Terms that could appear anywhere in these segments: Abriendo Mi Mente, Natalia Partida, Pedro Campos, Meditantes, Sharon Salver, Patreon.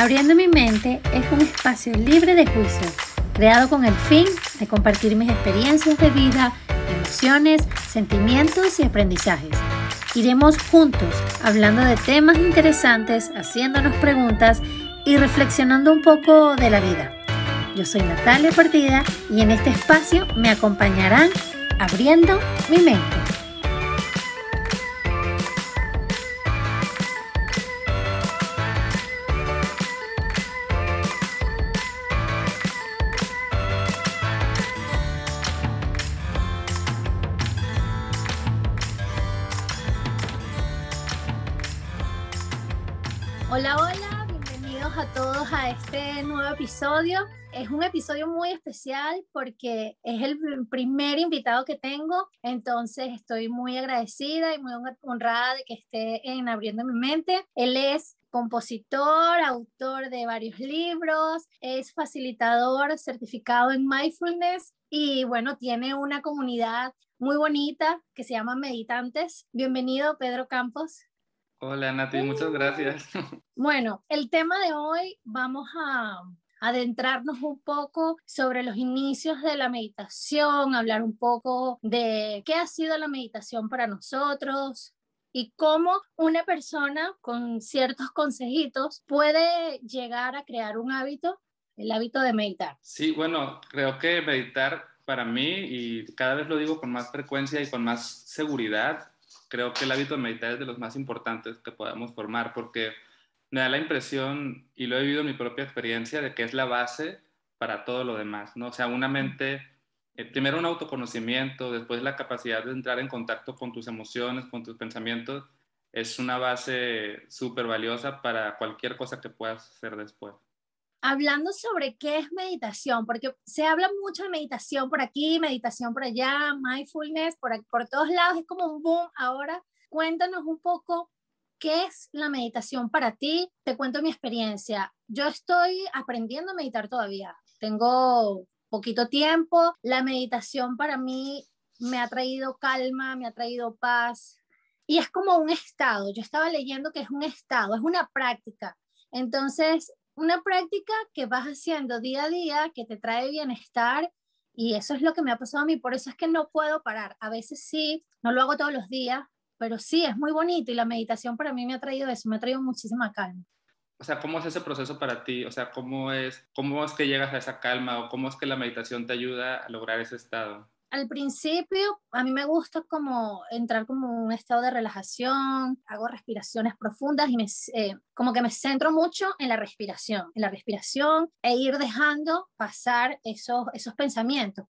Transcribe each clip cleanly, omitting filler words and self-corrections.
Abriendo mi mente es un espacio libre de juicios, creado con el fin de compartir mis experiencias de vida, emociones, sentimientos y aprendizajes. Iremos juntos hablando de temas interesantes, haciéndonos preguntas y reflexionando un poco de la vida. Yo soy Natalia Partida y en este espacio me acompañarán abriendo mi mente. Hola, bienvenidos a todos a este nuevo episodio. Es un episodio muy especial porque es el primer invitado que tengo, entonces estoy muy agradecida y muy honrada de que esté en Abriendo Mi Mente. Él es compositor, autor de varios libros, es facilitador certificado en mindfulness y bueno, tiene una comunidad muy bonita que se llama Meditantes. Bienvenido, Pedro Campos. Hola, Nati, muchas gracias. Bueno, el tema de hoy vamos a adentrarnos un poco sobre los inicios de la meditación, hablar un poco de qué ha sido la meditación para nosotros y cómo una persona con ciertos consejitos puede llegar a crear un hábito, el hábito de meditar. Sí, bueno, creo que meditar para mí, y cada vez lo digo con más frecuencia y con más seguridad, creo que el hábito de meditar es de los más importantes que podamos formar, porque me da la impresión, y lo he vivido en mi propia experiencia, de que es la base para todo lo demás, ¿no? O sea, una mente, primero un autoconocimiento, después la capacidad de entrar en contacto con tus emociones, con tus pensamientos, es una base súper valiosa para cualquier cosa que puedas hacer después. Hablando sobre qué es meditación, porque se habla mucho de meditación por aquí, meditación por allá, mindfulness, por todos lados, es como un boom ahora. Cuéntanos un poco qué es la meditación para ti. Te cuento mi experiencia. Yo estoy aprendiendo a meditar todavía, tengo poquito tiempo. La meditación para mí me ha traído calma, me ha traído paz y es como un estado. Yo estaba leyendo que es un estado, es una práctica. Entonces, una práctica que vas haciendo día a día, que te trae bienestar, y eso es lo que me ha pasado a mí, por eso es que no puedo parar. A veces sí, no lo hago todos los días, pero sí, es muy bonito, y la meditación para mí me ha traído eso, me ha traído muchísima calma. O sea, ¿cómo es ese proceso para ti? O sea, ¿cómo es que llegas a esa calma, o cómo es que la meditación te ayuda a lograr ese estado? Al principio, a mí me gusta como entrar como en un estado de relajación, hago respiraciones profundas y como que me centro mucho en la respiración e ir dejando pasar esos pensamientos.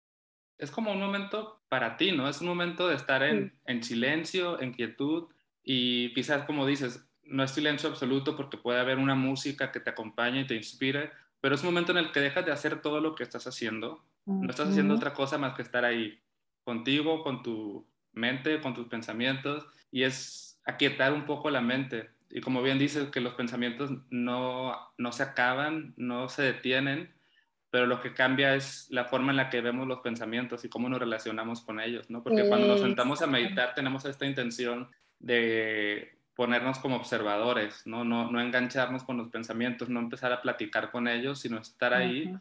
Es como un momento para ti, ¿no? Es un momento de estar en silencio, en quietud, y quizás, como dices, no es silencio absoluto porque puede haber una música que te acompañe y te inspire, pero es un momento en el que dejas de hacer todo lo que estás haciendo. No estás haciendo otra cosa más que estar ahí contigo, con tu mente, con tus pensamientos, y es aquietar un poco la mente. Y como bien dices, que los pensamientos no se acaban, no se detienen, pero lo que cambia es la forma en la que vemos los pensamientos y cómo nos relacionamos con ellos, ¿no? Porque cuando nos sentamos a meditar tenemos esta intención de ponernos como observadores, ¿no? No engancharnos con los pensamientos, no empezar a platicar con ellos, sino estar ahí.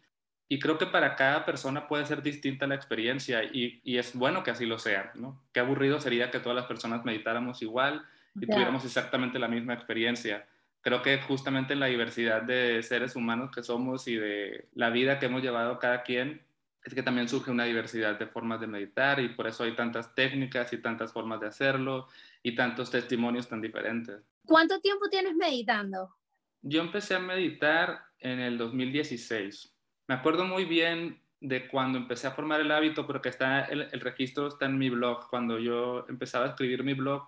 Y creo que para cada persona puede ser distinta la experiencia, y es bueno que así lo sea, ¿no? Qué aburrido sería que todas las personas meditáramos igual y tuviéramos exactamente la misma experiencia. Creo que justamente en la diversidad de seres humanos que somos y de la vida que hemos llevado cada quien, es que también surge una diversidad de formas de meditar, y por eso hay tantas técnicas y tantas formas de hacerlo y tantos testimonios tan diferentes. ¿Cuánto tiempo tienes meditando? Yo empecé a meditar en el 2016. Me acuerdo muy bien de cuando empecé a formar el hábito, porque el registro está en mi blog. Cuando yo empezaba a escribir mi blog,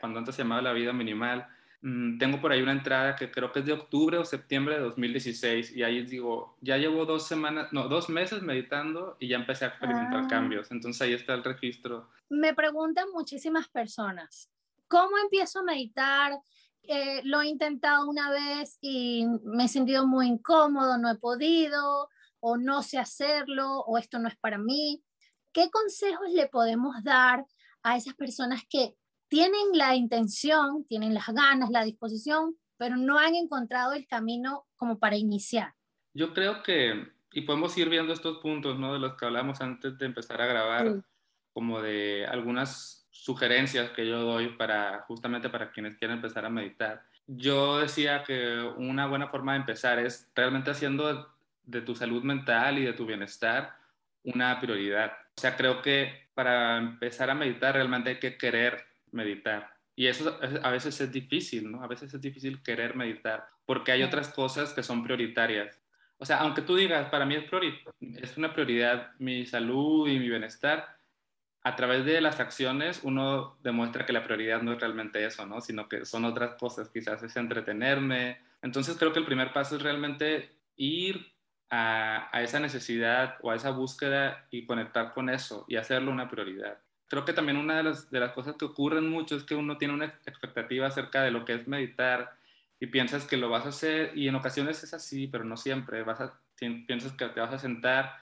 cuando antes se llamaba La Vida Minimal, tengo por ahí una entrada que creo que es de octubre o septiembre de 2016, y ahí digo, ya llevo 2 meses meditando y ya empecé a experimentar cambios. Entonces ahí está el registro. Me preguntan muchísimas personas, ¿cómo empiezo a meditar? Lo he intentado una vez y me he sentido muy incómodo, no he podido, o no sé hacerlo, o esto no es para mí. ¿Qué consejos le podemos dar a esas personas que tienen la intención, tienen las ganas, la disposición, pero no han encontrado el camino como para iniciar. Yo creo que, y podemos ir viendo estos puntos, ¿no?, de los que hablamos antes de empezar a grabar, sí, como de algunas sugerencias que yo doy para, justamente para quienes quieren empezar a meditar. Yo decía que una buena forma de empezar es realmente haciendo de tu salud mental y de tu bienestar una prioridad. O sea, creo que para empezar a meditar realmente hay que querer meditar. Y eso a veces es difícil, ¿no? A veces es difícil querer meditar porque hay otras cosas que son prioritarias. O sea, aunque tú digas, para mí es una prioridad mi salud y mi bienestar, a través de las acciones uno demuestra que la prioridad no es realmente eso, ¿no?, sino que son otras cosas, quizás es entretenerme. Entonces creo que el primer paso es realmente ir a esa necesidad o a esa búsqueda y conectar con eso y hacerlo una prioridad. Creo que también una de las cosas que ocurren mucho es que uno tiene una expectativa acerca de lo que es meditar y piensas que lo vas a hacer, y en ocasiones es así, pero no siempre. Piensas que te vas a sentar,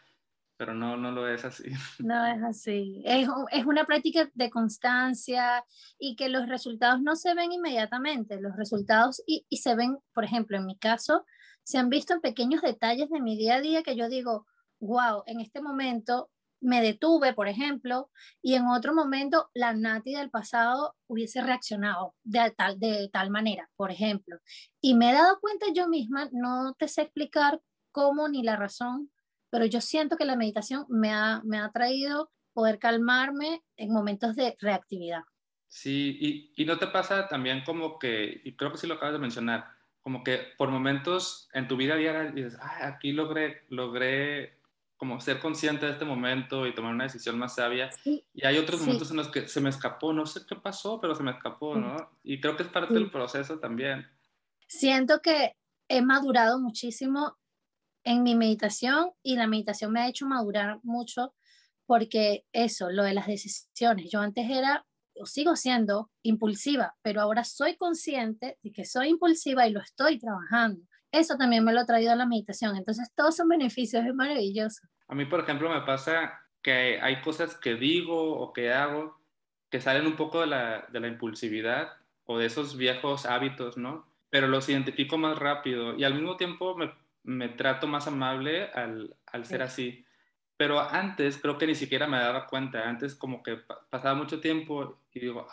pero no lo es así. No es así. Es una práctica de constancia y que los resultados no se ven inmediatamente. Los resultados y se ven, por ejemplo, en mi caso, se han visto en pequeños detalles de mi día a día que yo digo, wow, en este momento me detuve, por ejemplo, y en otro momento la Nati del pasado hubiese reaccionado de tal manera, por ejemplo. Y me he dado cuenta yo misma, no te sé explicar cómo ni la razón, pero yo siento que la meditación me ha traído poder calmarme en momentos de reactividad. Sí, y no te pasa también como que, y creo que sí lo acabas de mencionar, como que por momentos en tu vida diaria dices, aquí logré como ser consciente de este momento y tomar una decisión más sabia. Sí, y hay otros momentos en los que se me escapó, no sé qué pasó, pero se me escapó, ¿no? Y creo que es parte del proceso también. Siento que he madurado muchísimo en mi meditación, y la meditación me ha hecho madurar mucho, porque eso, lo de las decisiones, yo antes era, o sigo siendo, impulsiva, pero ahora soy consciente de que soy impulsiva y lo estoy trabajando. Eso también me lo ha traído a la meditación. Entonces todos son beneficios, es maravilloso. A mí, por ejemplo, me pasa que hay cosas que digo o que hago que salen un poco de la impulsividad o de esos viejos hábitos, ¿no? Pero los identifico más rápido y al mismo tiempo me trato más amable al ser así. Pero antes creo que ni siquiera me daba cuenta. Antes como que pasaba mucho tiempo y digo,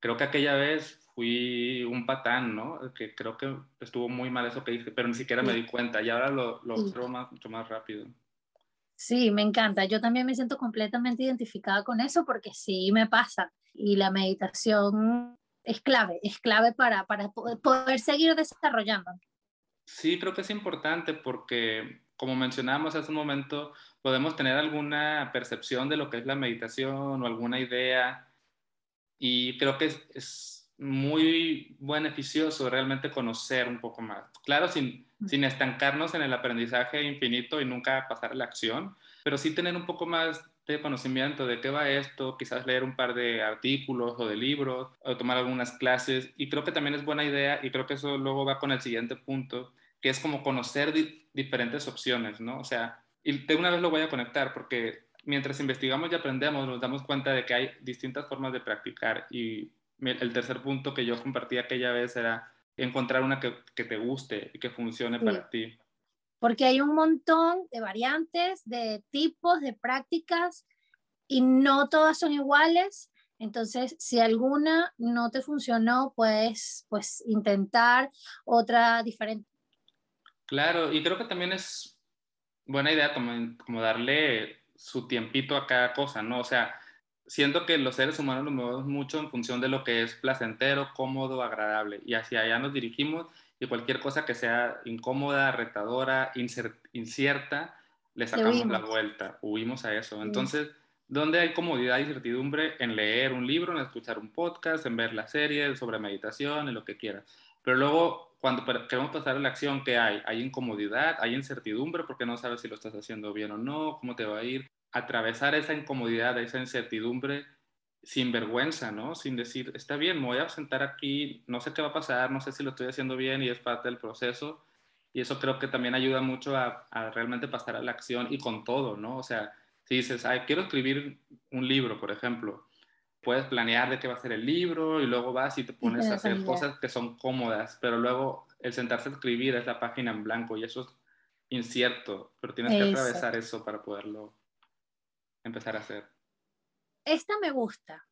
creo que aquella vez fui un patán, ¿no? Que creo que estuvo muy mal eso que dije, pero ni siquiera me di cuenta. Y ahora lo observo mucho más rápido. Sí, me encanta. Yo también me siento completamente identificada con eso porque sí me pasa. Y la meditación es clave para poder seguir desarrollando. Sí, creo que es importante porque, como mencionábamos hace un momento, podemos tener alguna percepción de lo que es la meditación o alguna idea, y creo que es muy beneficioso realmente conocer un poco más. Claro, sin estancarnos en el aprendizaje infinito y nunca pasar a la acción, pero sí tener un poco más de conocimiento de qué va esto, quizás leer un par de artículos o de libros, o tomar algunas clases, y creo que también es buena idea, y creo que eso luego va con el siguiente punto, que es como conocer diferentes opciones, ¿no? O sea, y de una vez lo voy a conectar, porque mientras investigamos y aprendemos, nos damos cuenta de que hay distintas formas de practicar, y el tercer punto que yo compartí aquella vez era encontrar una que te guste y que funcione para ti. Porque hay un montón de variantes, de tipos, de prácticas, y no todas son iguales. Entonces, si alguna no te funcionó, puedes pues intentar otra diferente. Claro, y creo que también es buena idea como darle su tiempito a cada cosa, ¿no? O sea, siento que los seres humanos nos movemos mucho en función de lo que es placentero, cómodo, agradable, y hacia allá nos dirigimos. Y cualquier cosa que sea incómoda, retadora, incierta, le sacamos la vuelta, huimos a eso. Entonces, ¿dónde hay comodidad y certidumbre? En leer un libro, en escuchar un podcast, en ver la serie sobre meditación, en lo que quieras. Pero luego, cuando queremos pasar a la acción, ¿qué hay? Hay incomodidad, hay incertidumbre, porque no sabes si lo estás haciendo bien o no, cómo te va a ir. Atravesar esa incomodidad, esa incertidumbre, sin vergüenza, ¿no? Sin decir, está bien, me voy a sentar aquí, no sé qué va a pasar, no sé si lo estoy haciendo bien, y es parte del proceso. Y eso creo que también ayuda mucho a realmente pasar a la acción y con todo, ¿no? O sea, si dices, quiero escribir un libro, por ejemplo, puedes planear de qué va a ser el libro y luego vas y te pones a hacer cosas que son cómodas, pero luego el sentarse a escribir es la página en blanco y eso es incierto, pero tienes que atravesar eso para poderlo empezar a hacer. Esta me gusta,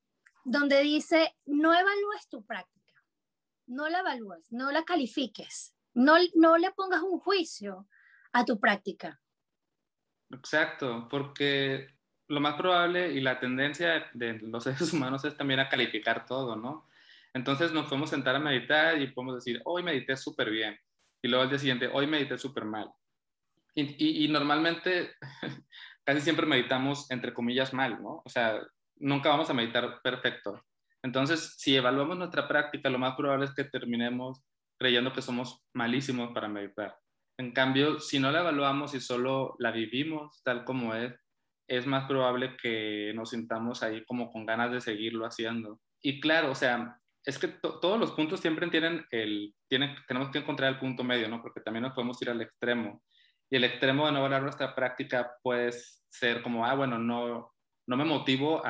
donde dice, no evalúes tu práctica, no la evalúes, no la califiques, no le pongas un juicio a tu práctica. Exacto, porque lo más probable y la tendencia de los seres humanos es también a calificar todo, ¿no? Entonces nos podemos sentar a meditar y podemos decir, hoy medité súper bien, y luego al día siguiente, hoy medité súper mal. Y normalmente casi siempre meditamos, entre comillas, mal, ¿no? O sea, nunca vamos a meditar perfecto. Entonces, si evaluamos nuestra práctica, lo más probable es que terminemos creyendo que somos malísimos para meditar. En cambio, si no la evaluamos y solo la vivimos tal como es más probable que nos sintamos ahí como con ganas de seguirlo haciendo. Y claro, o sea, es que todos los puntos siempre tenemos que encontrar el punto medio, ¿no? Porque también nos podemos ir al extremo. Y el extremo de no valorar nuestra práctica puede ser como, bueno, no me motivo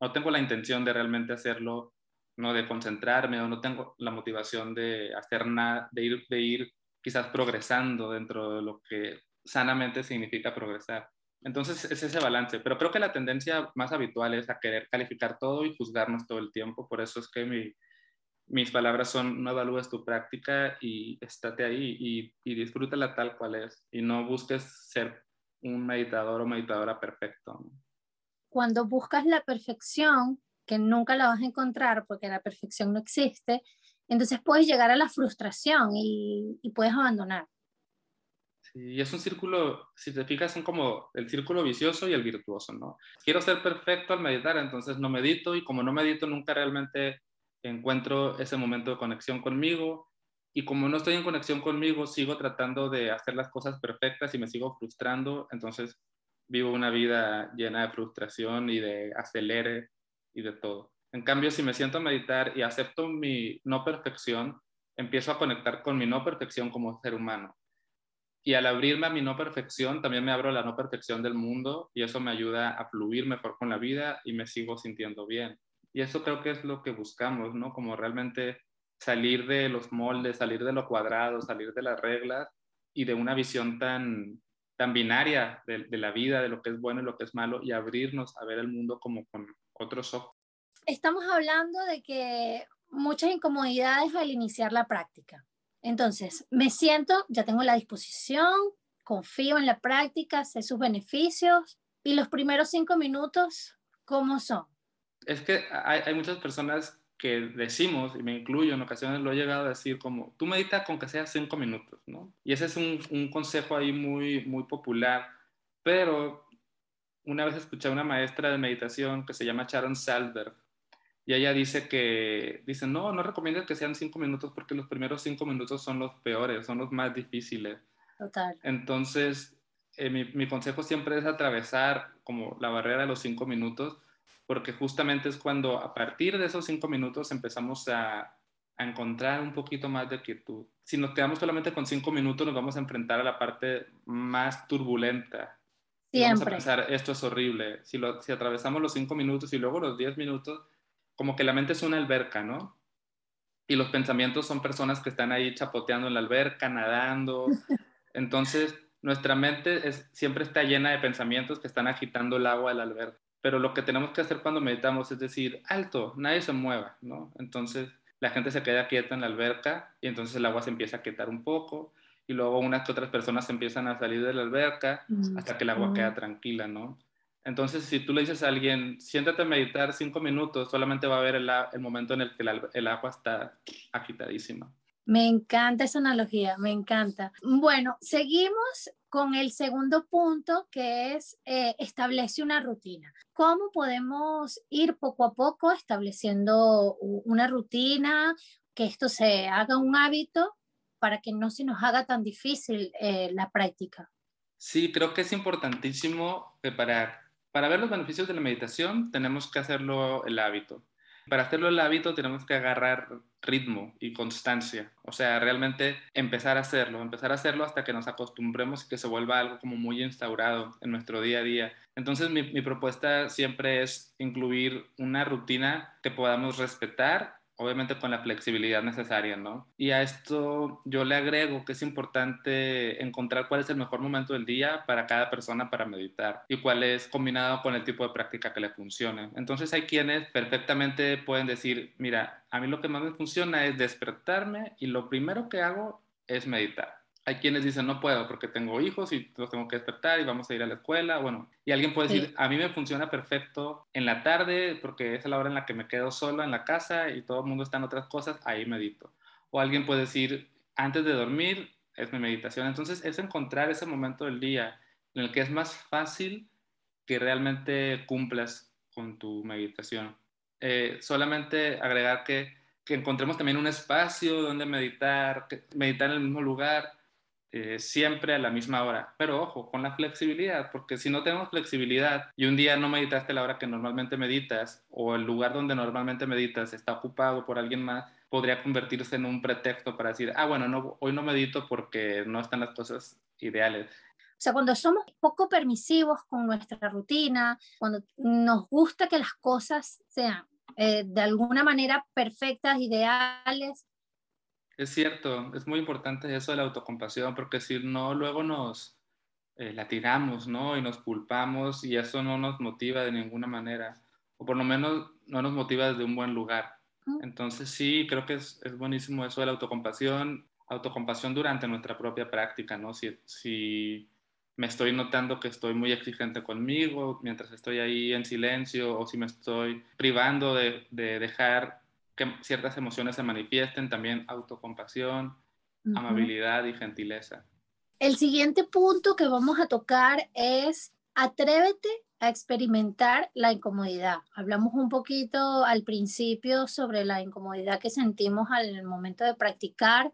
no tengo la intención de realmente hacerlo, no de concentrarme, o no tengo la motivación de hacer nada, de ir quizás progresando dentro de lo que sanamente significa progresar. Entonces es ese balance, pero creo que la tendencia más habitual es a querer calificar todo y juzgarnos todo el tiempo, por eso es que mis palabras son no evalúes tu práctica y estate ahí y disfrútala tal cual es y no busques ser un meditador o meditadora perfecto. Cuando buscas la perfección, que nunca la vas a encontrar porque la perfección no existe, entonces puedes llegar a la frustración y puedes abandonar. Sí, es un círculo, si te fijas, son como el círculo vicioso y el virtuoso, ¿no? Quiero ser perfecto al meditar, entonces no medito y como no medito nunca realmente encuentro ese momento de conexión conmigo y como no estoy en conexión conmigo sigo tratando de hacer las cosas perfectas y me sigo frustrando, entonces vivo una vida llena de frustración y de acelere y de todo. En cambio, si me siento a meditar y acepto mi no perfección, empiezo a conectar con mi no perfección como ser humano. Y al abrirme a mi no perfección, también me abro a la no perfección del mundo y eso me ayuda a fluir mejor con la vida y me sigo sintiendo bien. Y eso creo que es lo que buscamos, ¿no? Como realmente salir de los moldes, salir de lo cuadrado, salir de las reglas y de una visión tan binaria de la vida, de lo que es bueno y lo que es malo y abrirnos a ver el mundo como con otros ojos. Estamos hablando de que muchas incomodidades al iniciar la práctica. Entonces, me siento, ya tengo la disposición, confío en la práctica, sé sus beneficios. ¿Y los primeros 5 minutos, cómo son? Es que hay muchas personas que decimos, y me incluyo en ocasiones, lo he llegado a decir como, tú medita con que sea 5 minutos, ¿no? Y ese es un consejo ahí muy, muy popular, pero una vez escuché a una maestra de meditación que se llama Sharon Salver, y ella dice, no recomiendo que sean 5 minutos porque los primeros 5 minutos son los peores, son los más difíciles. Total. Entonces, mi consejo siempre es atravesar como la barrera de los 5 minutos, porque justamente es cuando a partir de esos 5 minutos empezamos a encontrar un poquito más de quietud. Si nos quedamos solamente con 5 minutos, nos vamos a enfrentar a la parte más turbulenta. Siempre. Vamos a pensar, esto es horrible. Si atravesamos los 5 minutos y luego los 10 minutos, como que la mente es una alberca, ¿no? Y los pensamientos son personas que están ahí chapoteando en la alberca, nadando. Entonces, nuestra mente siempre está llena de pensamientos que están agitando el agua de la alberca. Pero lo que tenemos que hacer cuando meditamos es decir, alto, nadie se mueva, ¿no? Entonces la gente se queda quieta en la alberca y entonces el agua se empieza a quietar un poco y luego unas que otras personas empiezan a salir de la alberca hasta que el agua queda tranquila, ¿no? Entonces si tú le dices a alguien, siéntate a meditar 5 minutos, solamente va a haber el momento en el que el agua está agitadísima. Me encanta esa analogía, me encanta. Bueno, seguimos con el segundo punto que es establece una rutina. ¿Cómo podemos ir poco a poco estableciendo una rutina, que esto se haga un hábito para que no se nos haga tan difícil la práctica? Sí, creo que es importantísimo que para ver los beneficios de la meditación tenemos que hacerlo el hábito. Para hacerlo el hábito tenemos que agarrar ritmo y constancia, o sea, realmente empezar a hacerlo hasta que nos acostumbremos y que se vuelva algo como muy instaurado en nuestro día a día. Entonces mi propuesta siempre es incluir una rutina que podamos respetar, obviamente con la flexibilidad necesaria, ¿no? Y a esto yo le agrego que es importante encontrar cuál es el mejor momento del día para cada persona para meditar y cuál es combinado con el tipo de práctica que le funcione. Entonces hay quienes perfectamente pueden decir, mira, a mí lo que más me funciona es despertarme y lo primero que hago es meditar. Hay quienes dicen, no puedo porque tengo hijos y los tengo que despertar y vamos a ir a la escuela. Bueno, y alguien puede decir, a mí me funciona perfecto en la tarde porque es la hora en la que me quedo sola en la casa y todo el mundo está en otras cosas, ahí medito. O alguien puede decir, antes de dormir es mi meditación. Entonces es encontrar ese momento del día en el que es más fácil que realmente cumplas con tu meditación. Solamente agregar que encontremos también un espacio donde meditar en el mismo lugar, siempre a la misma hora, pero ojo, con la flexibilidad, porque si no tenemos flexibilidad y un día no meditaste a la hora que normalmente meditas o el lugar donde normalmente meditas está ocupado por alguien más, podría convertirse en un pretexto para decir, bueno, no, hoy no medito porque no están las cosas ideales. O sea, cuando somos poco permisivos con nuestra rutina, cuando nos gusta que las cosas sean de alguna manera perfectas, ideales. Es cierto, es muy importante eso de la autocompasión, porque si no, luego nos latigamos, ¿no? Y nos culpamos y eso no nos motiva de ninguna manera, o por lo menos no nos motiva desde un buen lugar. Entonces sí, creo que es buenísimo eso de la autocompasión durante nuestra propia práctica, ¿no? Si me estoy notando que estoy muy exigente conmigo mientras estoy ahí en silencio, o si me estoy privando de dejar que ciertas emociones se manifiesten, también autocompasión, amabilidad y gentileza. El siguiente punto que vamos a tocar es atrévete a experimentar la incomodidad. Hablamos un poquito al principio sobre la incomodidad que sentimos al momento de practicar.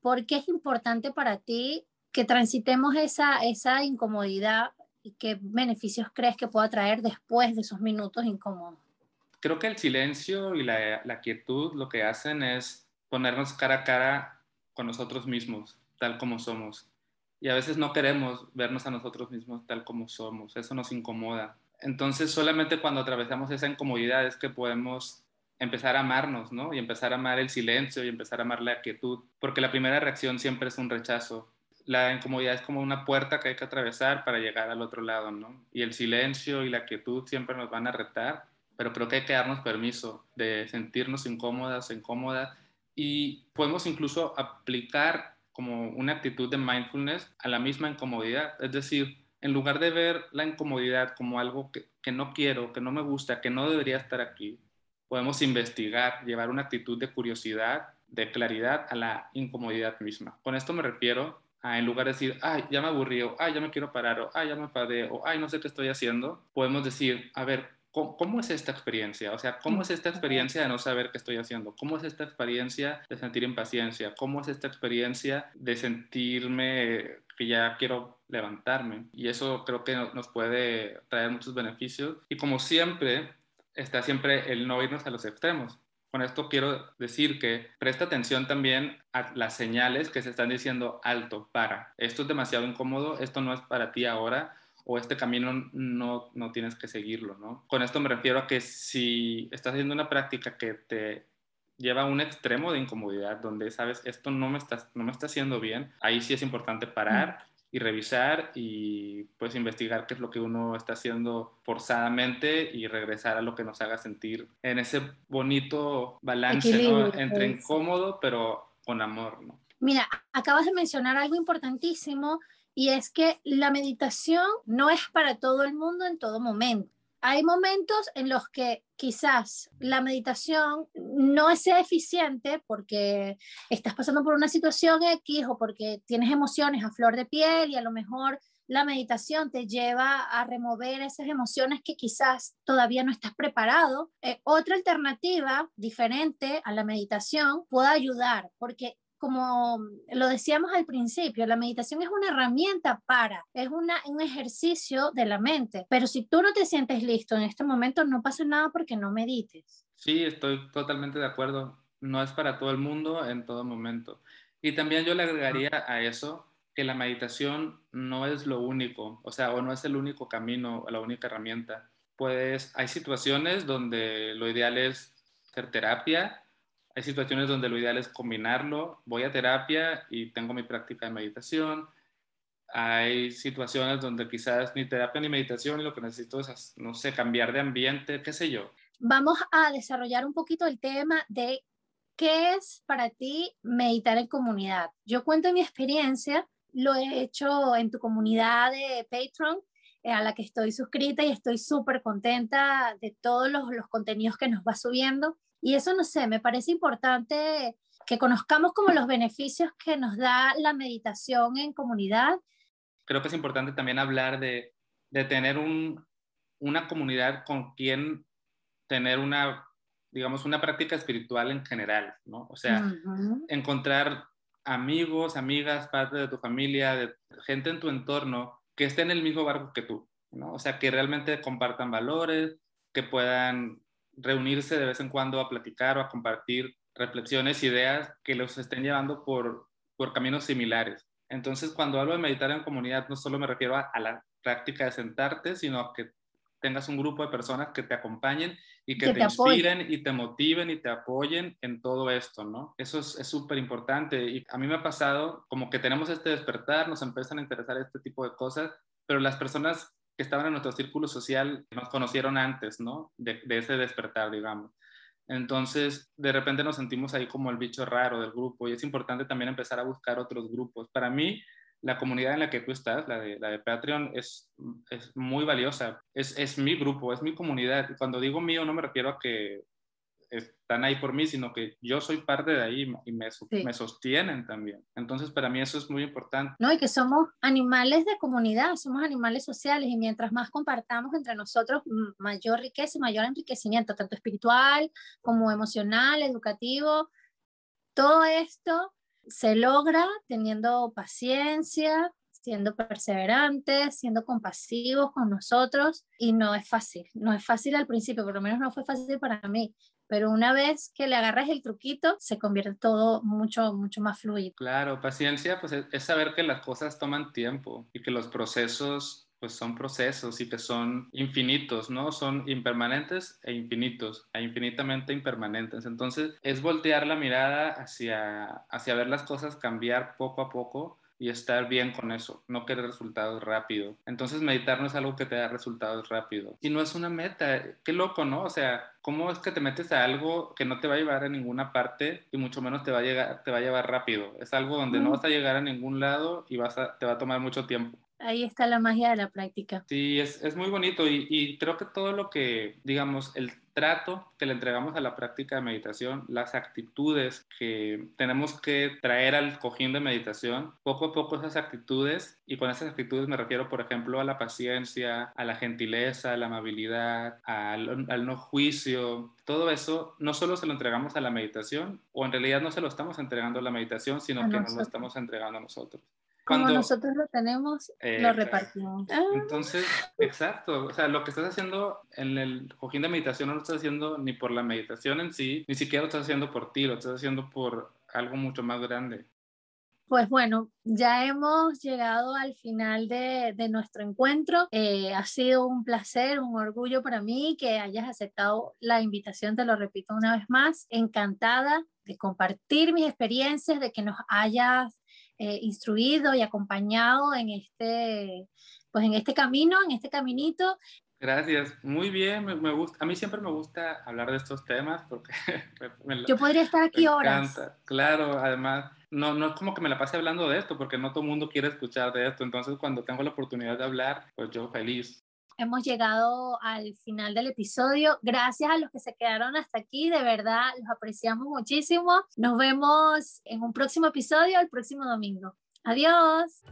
¿Por qué es importante para ti que transitemos esa incomodidad y qué beneficios crees que pueda traer después de esos minutos incómodos? Creo que el silencio y la quietud lo que hacen es ponernos cara a cara con nosotros mismos, tal como somos. Y a veces no queremos vernos a nosotros mismos tal como somos, eso nos incomoda. Entonces solamente cuando atravesamos esa incomodidad es que podemos empezar a amarnos, ¿no? Y empezar a amar el silencio y empezar a amar la quietud, porque la primera reacción siempre es un rechazo. La incomodidad es como una puerta que hay que atravesar para llegar al otro lado, ¿no? Y el silencio y la quietud siempre nos van a retar. Pero creo que hay que darnos permiso de sentirnos incómodas, incómodas, y podemos incluso aplicar como una actitud de mindfulness a la misma incomodidad. Es decir, en lugar de ver la incomodidad como algo que no quiero, que no me gusta, que no debería estar aquí, podemos investigar, llevar una actitud de curiosidad, de claridad a la incomodidad misma. Con esto me refiero a, en lugar de decir, ay, ya me aburrí, o ay, ya me quiero parar, o ay, ya me enfadé, o ay, no sé qué estoy haciendo, podemos decir, a ver, ¿cómo es esta experiencia? O sea, ¿cómo es esta experiencia de no saber qué estoy haciendo? ¿Cómo es esta experiencia de sentir impaciencia? ¿Cómo es esta experiencia de sentirme que ya quiero levantarme? Y eso creo que nos puede traer muchos beneficios. Y como siempre, está siempre el no irnos a los extremos. Con esto quiero decir que presta atención también a las señales que se están diciendo alto, para. Esto es demasiado incómodo, esto no es para ti ahora, o este camino no tienes que seguirlo, ¿no? Con esto me refiero a que si estás haciendo una práctica que te lleva a un extremo de incomodidad, donde sabes, esto no me está haciendo bien, ahí sí es importante parar y revisar y pues investigar qué es lo que uno está haciendo forzadamente y regresar a lo que nos haga sentir en ese bonito balance, ¿no? Entre incómodo pero con amor, ¿no? Mira, acabas de mencionar algo importantísimo, y es que la meditación no es para todo el mundo en todo momento. Hay momentos en los que quizás la meditación no sea eficiente porque estás pasando por una situación X o porque tienes emociones a flor de piel y a lo mejor la meditación te lleva a remover esas emociones que quizás todavía no estás preparado. Otra alternativa diferente a la meditación puede ayudar porque, como lo decíamos al principio, la meditación es una herramienta para, es un ejercicio de la mente. Pero si tú no te sientes listo en este momento, no pasa nada porque no medites. Sí, estoy totalmente de acuerdo. No es para todo el mundo en todo momento. Y también yo le agregaría a eso que la meditación no es lo único, o sea, o no es el único camino o la única herramienta. Pues hay situaciones donde lo ideal es hacer terapia, hay situaciones donde lo ideal es combinarlo. Voy a terapia y tengo mi práctica de meditación. Hay situaciones donde quizás ni terapia ni meditación, lo que necesito es, no sé, cambiar de ambiente, qué sé yo. Vamos a desarrollar un poquito el tema de qué es para ti meditar en comunidad. Yo cuento mi experiencia, lo he hecho en tu comunidad de Patreon, a la que estoy suscrita y estoy súper contenta de todos los contenidos que nos va subiendo. Y eso, no sé, me parece importante que conozcamos como los beneficios que nos da la meditación en comunidad. Creo que es importante también hablar de tener una comunidad con quien tener una, digamos, una práctica espiritual en general, ¿no? O sea, encontrar amigos, amigas, parte de tu familia, de gente en tu entorno que esté en el mismo barco que tú, ¿no? O sea, que realmente compartan valores, que puedan reunirse de vez en cuando a platicar o a compartir reflexiones, ideas que los estén llevando por caminos similares. Entonces, cuando hablo de meditar en comunidad, no solo me refiero a la práctica de sentarte, sino a que tengas un grupo de personas que te acompañen y que te inspiren apoyen. Y te motiven y te apoyen en todo esto, ¿no? Eso es súper importante. Y a mí me ha pasado como que tenemos este despertar, nos empiezan a interesar este tipo de cosas, pero las personas que estaban en nuestro círculo social nos conocieron antes, ¿no? De ese despertar, digamos. Entonces, de repente nos sentimos ahí como el bicho raro del grupo y es importante también empezar a buscar otros grupos. Para mí, la comunidad en la que tú estás, la de Patreon, es muy valiosa. Es mi grupo, es mi comunidad. Cuando digo mío, no me refiero a que están ahí por mí, sino que yo soy parte de ahí y me sostienen también. Entonces, para mí eso es muy importante. No, y que somos animales de comunidad, somos animales sociales y mientras más compartamos entre nosotros, mayor riqueza y mayor enriquecimiento, tanto espiritual como emocional, educativo. Todo esto se logra teniendo paciencia, siendo perseverantes, siendo compasivos con nosotros, y no es fácil al principio, por lo menos no fue fácil para mí, pero una vez que le agarras el truquito, se convierte todo mucho, mucho más fluido. Claro, paciencia pues es saber que las cosas toman tiempo y que los procesos pues son procesos y que son infinitos, ¿no? Son impermanentes e infinitos, e infinitamente impermanentes. Entonces, es voltear la mirada hacia ver las cosas cambiar poco a poco y estar bien con eso, no querer resultados rápido. Entonces, meditar no es algo que te da resultados rápido. Y no es una meta. Qué loco, ¿no? O sea, ¿cómo es que te metes a algo que no te va a llevar a ninguna parte y mucho menos te va a llevar rápido? Es algo donde no vas a llegar a ningún lado y te va a tomar mucho tiempo. Ahí está la magia de la práctica. Sí, es muy bonito y creo que todo lo que, digamos, el trato que le entregamos a la práctica de meditación, las actitudes que tenemos que traer al cojín de meditación, poco a poco esas actitudes, y con esas actitudes me refiero, por ejemplo, a la paciencia, a la gentileza, a la amabilidad, al no juicio, todo eso no solo se lo entregamos a la meditación, o en realidad no se lo estamos entregando a la meditación, sino que nos lo estamos entregando a nosotros. Como nosotros lo tenemos, lo repartimos. Entonces, exacto. O sea, lo que estás haciendo en el cojín de meditación no lo estás haciendo ni por la meditación en sí, ni siquiera lo estás haciendo por ti, lo estás haciendo por algo mucho más grande. Pues bueno, ya hemos llegado al final de nuestro encuentro. Ha sido un placer, un orgullo para mí que hayas aceptado la invitación, te lo repito una vez más. Encantada de compartir mis experiencias, de que nos hayas instruido y acompañado en este camino, en este caminito. Gracias, muy bien, me gusta. A mí siempre me gusta hablar de estos temas porque yo podría estar aquí horas. Encanta. Claro, además, no es como que me la pase hablando de esto porque no todo el mundo quiere escuchar de esto, entonces cuando tengo la oportunidad de hablar, pues yo feliz. Hemos llegado al final del episodio. Gracias a los que se quedaron hasta aquí. De verdad, los apreciamos muchísimo. Nos vemos en un próximo episodio el próximo domingo. Adiós.